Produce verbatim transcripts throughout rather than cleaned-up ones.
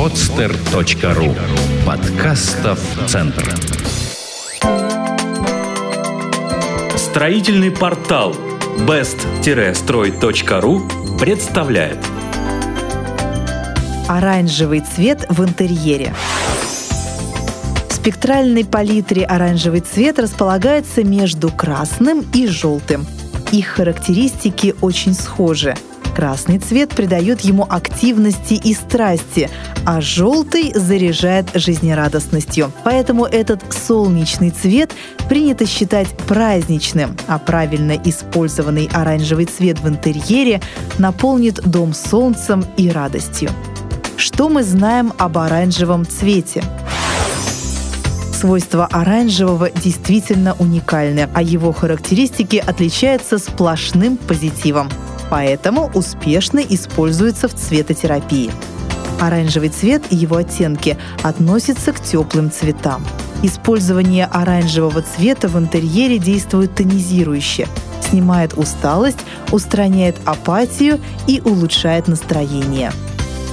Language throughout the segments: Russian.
подстер точка ру. Подкастов Центр. Строительный портал бест строй точка ру представляет. Оранжевый цвет в интерьере. В спектральной палитре оранжевый цвет располагается между красным и желтым. Их характеристики очень схожи. Красный цвет придает ему активности и страсти, а желтый заряжает жизнерадостностью. Поэтому этот солнечный цвет принято считать праздничным, а правильно использованный оранжевый цвет в интерьере наполнит дом солнцем и радостью. Что мы знаем об оранжевом цвете? Свойства оранжевого действительно уникальны, а его характеристики отличаются сплошным позитивом. Поэтому успешно используется в цветотерапии. Оранжевый цвет и его оттенки относятся к теплым цветам. Использование оранжевого цвета в интерьере действует тонизирующе, снимает усталость, устраняет апатию и улучшает настроение.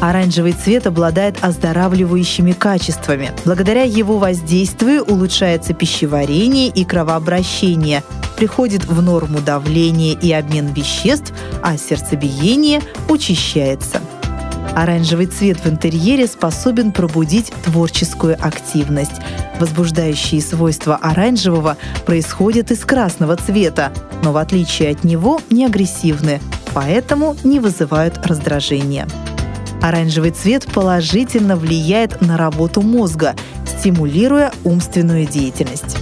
Оранжевый цвет обладает оздоравливающими качествами. Благодаря его воздействию улучшается пищеварение и кровообращение, приходит в норму давление и обмен веществ, а сердцебиение учащается. Оранжевый цвет в интерьере способен пробудить творческую активность. Возбуждающие свойства оранжевого происходят из красного цвета, но в отличие от него не агрессивны, поэтому не вызывают раздражения. Оранжевый цвет положительно влияет на работу мозга, стимулируя умственную деятельность.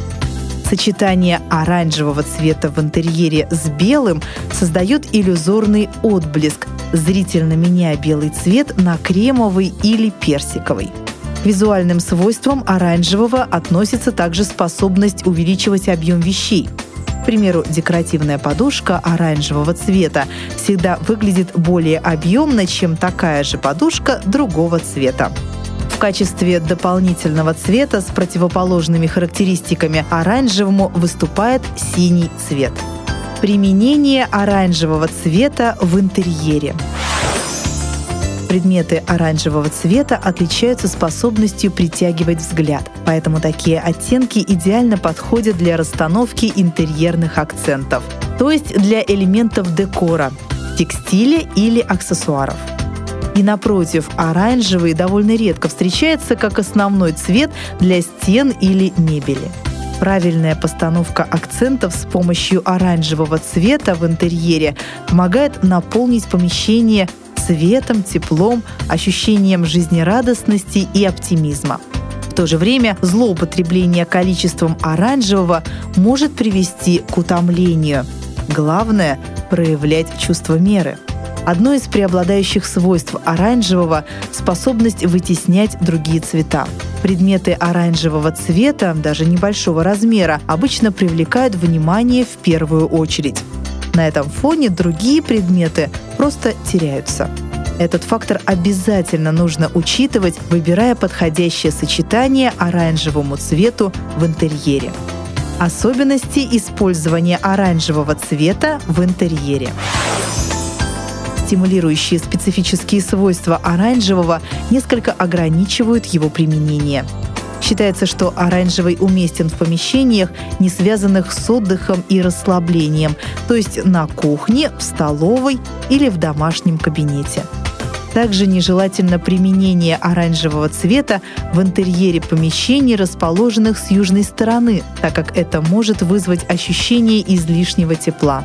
Сочетание оранжевого цвета в интерьере с белым создает иллюзорный отблеск, зрительно меняя белый цвет на кремовый или персиковый. К визуальным свойствам оранжевого относится также способность увеличивать объем вещей. К примеру, декоративная подушка оранжевого цвета всегда выглядит более объемно, чем такая же подушка другого цвета. В качестве дополнительного цвета с противоположными характеристиками оранжевому выступает синий цвет. Применение оранжевого цвета в интерьере. Предметы оранжевого цвета отличаются способностью притягивать взгляд, поэтому такие оттенки идеально подходят для расстановки интерьерных акцентов, то есть для элементов декора, текстиля или аксессуаров. И напротив, оранжевый довольно редко встречается как основной цвет для стен или мебели. Правильная постановка акцентов с помощью оранжевого цвета в интерьере помогает наполнить помещение светом, теплом, ощущением жизнерадостности и оптимизма. В то же время злоупотребление количеством оранжевого может привести к утомлению. Главное – проявлять чувство меры. Одно из преобладающих свойств оранжевого – способность вытеснять другие цвета. Предметы оранжевого цвета, даже небольшого размера, обычно привлекают внимание в первую очередь. На этом фоне другие предметы просто теряются. Этот фактор обязательно нужно учитывать, выбирая подходящее сочетание оранжевому цвету в интерьере. Особенности использования оранжевого цвета в интерьере. Стимулирующие специфические свойства оранжевого несколько ограничивают его применение. Считается, что оранжевый уместен в помещениях, не связанных с отдыхом и расслаблением, то есть на кухне, в столовой или в домашнем кабинете. Также нежелательно применение оранжевого цвета в интерьере помещений, расположенных с южной стороны, так как это может вызвать ощущение излишнего тепла.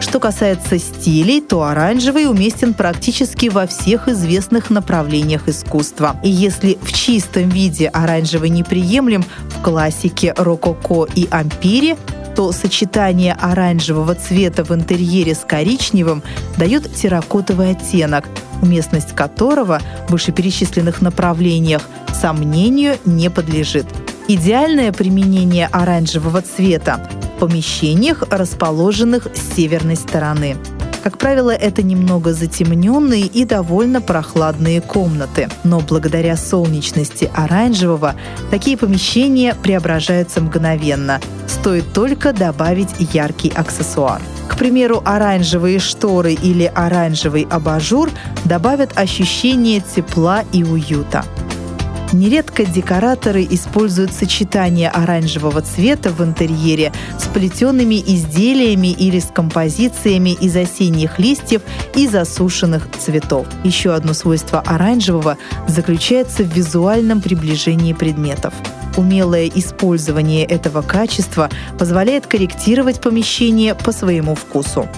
Что касается стилей, то оранжевый уместен практически во всех известных направлениях искусства. И если в чистом виде оранжевый неприемлем в классике, рококо и ампире, то сочетание оранжевого цвета в интерьере с коричневым дает терракотовый оттенок, уместность которого в вышеперечисленных направлениях сомнению не подлежит. Идеальное применение оранжевого цвета в помещениях, расположенных с северной стороны. Как правило, это немного затемненные и довольно прохладные комнаты. Но благодаря солнечности оранжевого такие помещения преображаются мгновенно. Стоит только добавить яркий аксессуар. К примеру, оранжевые шторы или оранжевый абажур добавят ощущение тепла и уюта. Нередко декораторы используют сочетание оранжевого цвета в интерьере с плетеными изделиями или с композициями из осенних листьев и засушенных цветов. Еще одно свойство оранжевого заключается в визуальном приближении предметов. Умелое использование этого качества позволяет корректировать помещение по своему вкусу.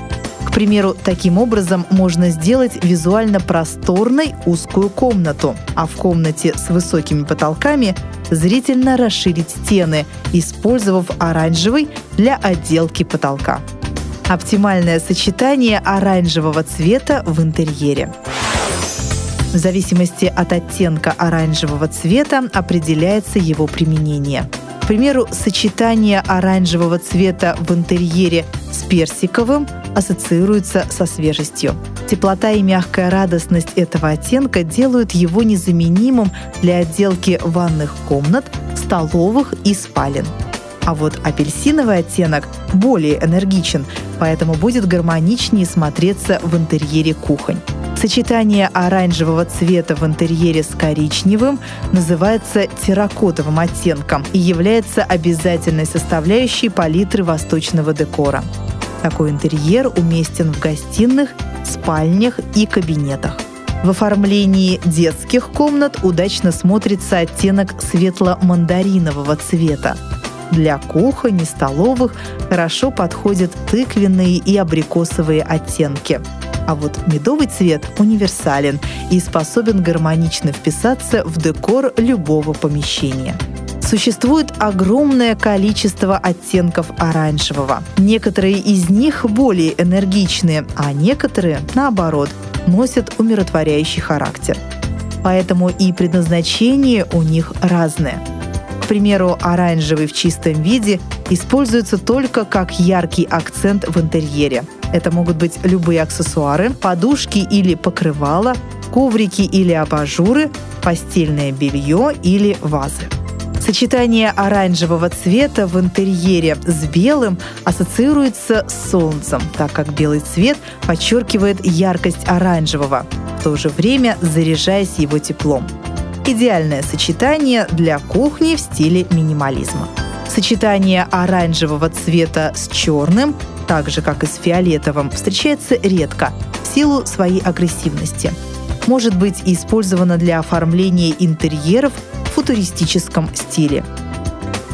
К примеру, таким образом можно сделать визуально просторной узкую комнату, а в комнате с высокими потолками зрительно расширить стены, использовав оранжевый для отделки потолка. Оптимальное сочетание оранжевого цвета в интерьере. В зависимости от оттенка оранжевого цвета определяется его применение. К примеру, сочетание оранжевого цвета в интерьере с персиковым ассоциируется со свежестью. Теплота и мягкая радостность этого оттенка делают его незаменимым для отделки ванных комнат, столовых и спален. А вот апельсиновый оттенок более энергичен, поэтому будет гармоничнее смотреться в интерьере кухонь. Сочетание оранжевого цвета в интерьере с коричневым называется терракотовым оттенком и является обязательной составляющей палитры восточного декора. Такой интерьер уместен в гостиных, спальнях и кабинетах. В оформлении детских комнат удачно смотрится оттенок светло-мандаринового цвета. Для кухонь и столовых хорошо подходят тыквенные и абрикосовые оттенки. А вот медовый цвет универсален и способен гармонично вписаться в декор любого помещения. Существует огромное количество оттенков оранжевого. Некоторые из них более энергичные, а некоторые, наоборот, носят умиротворяющий характер. Поэтому и предназначение у них разное. К примеру, оранжевый в чистом виде используется только как яркий акцент в интерьере. Это могут быть любые аксессуары, подушки или покрывала, коврики или абажуры, постельное белье или вазы. Сочетание оранжевого цвета в интерьере с белым ассоциируется с солнцем, так как белый цвет подчеркивает яркость оранжевого, в то же время заряжаясь его теплом. Идеальное сочетание для кухни в стиле минимализма. Сочетание оранжевого цвета с черным, так же как и с фиолетовым, встречается редко в силу своей агрессивности. Может быть использовано для оформления интерьеров в футуристическом стиле.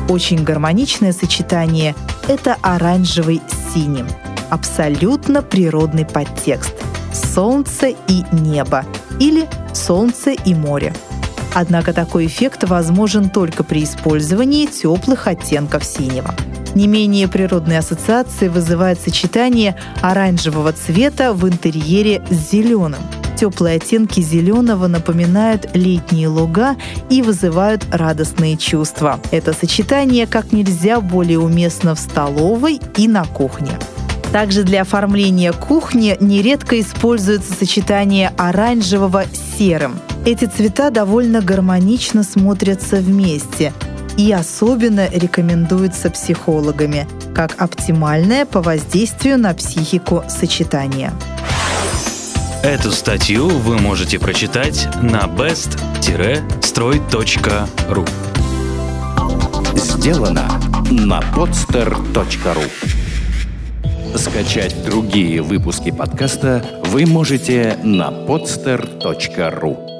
Очень гармоничное сочетание – это оранжевый с синим. Абсолютно природный подтекст – солнце и небо или солнце и море. Однако такой эффект возможен только при использовании теплых оттенков синего. Не менее природные ассоциации вызывает сочетание оранжевого цвета в интерьере с зеленым. Теплые оттенки зеленого напоминают летние луга и вызывают радостные чувства. Это сочетание как нельзя более уместно в столовой и на кухне. Также для оформления кухни нередко используется сочетание оранжевого с серым. Эти цвета довольно гармонично смотрятся вместе и особенно рекомендуются психологами как оптимальное по воздействию на психику сочетание. Эту статью вы можете прочитать на бест строй точка ру. Сделано на подстер точка ру. Скачать другие выпуски подкаста вы можете на подстер точка ру.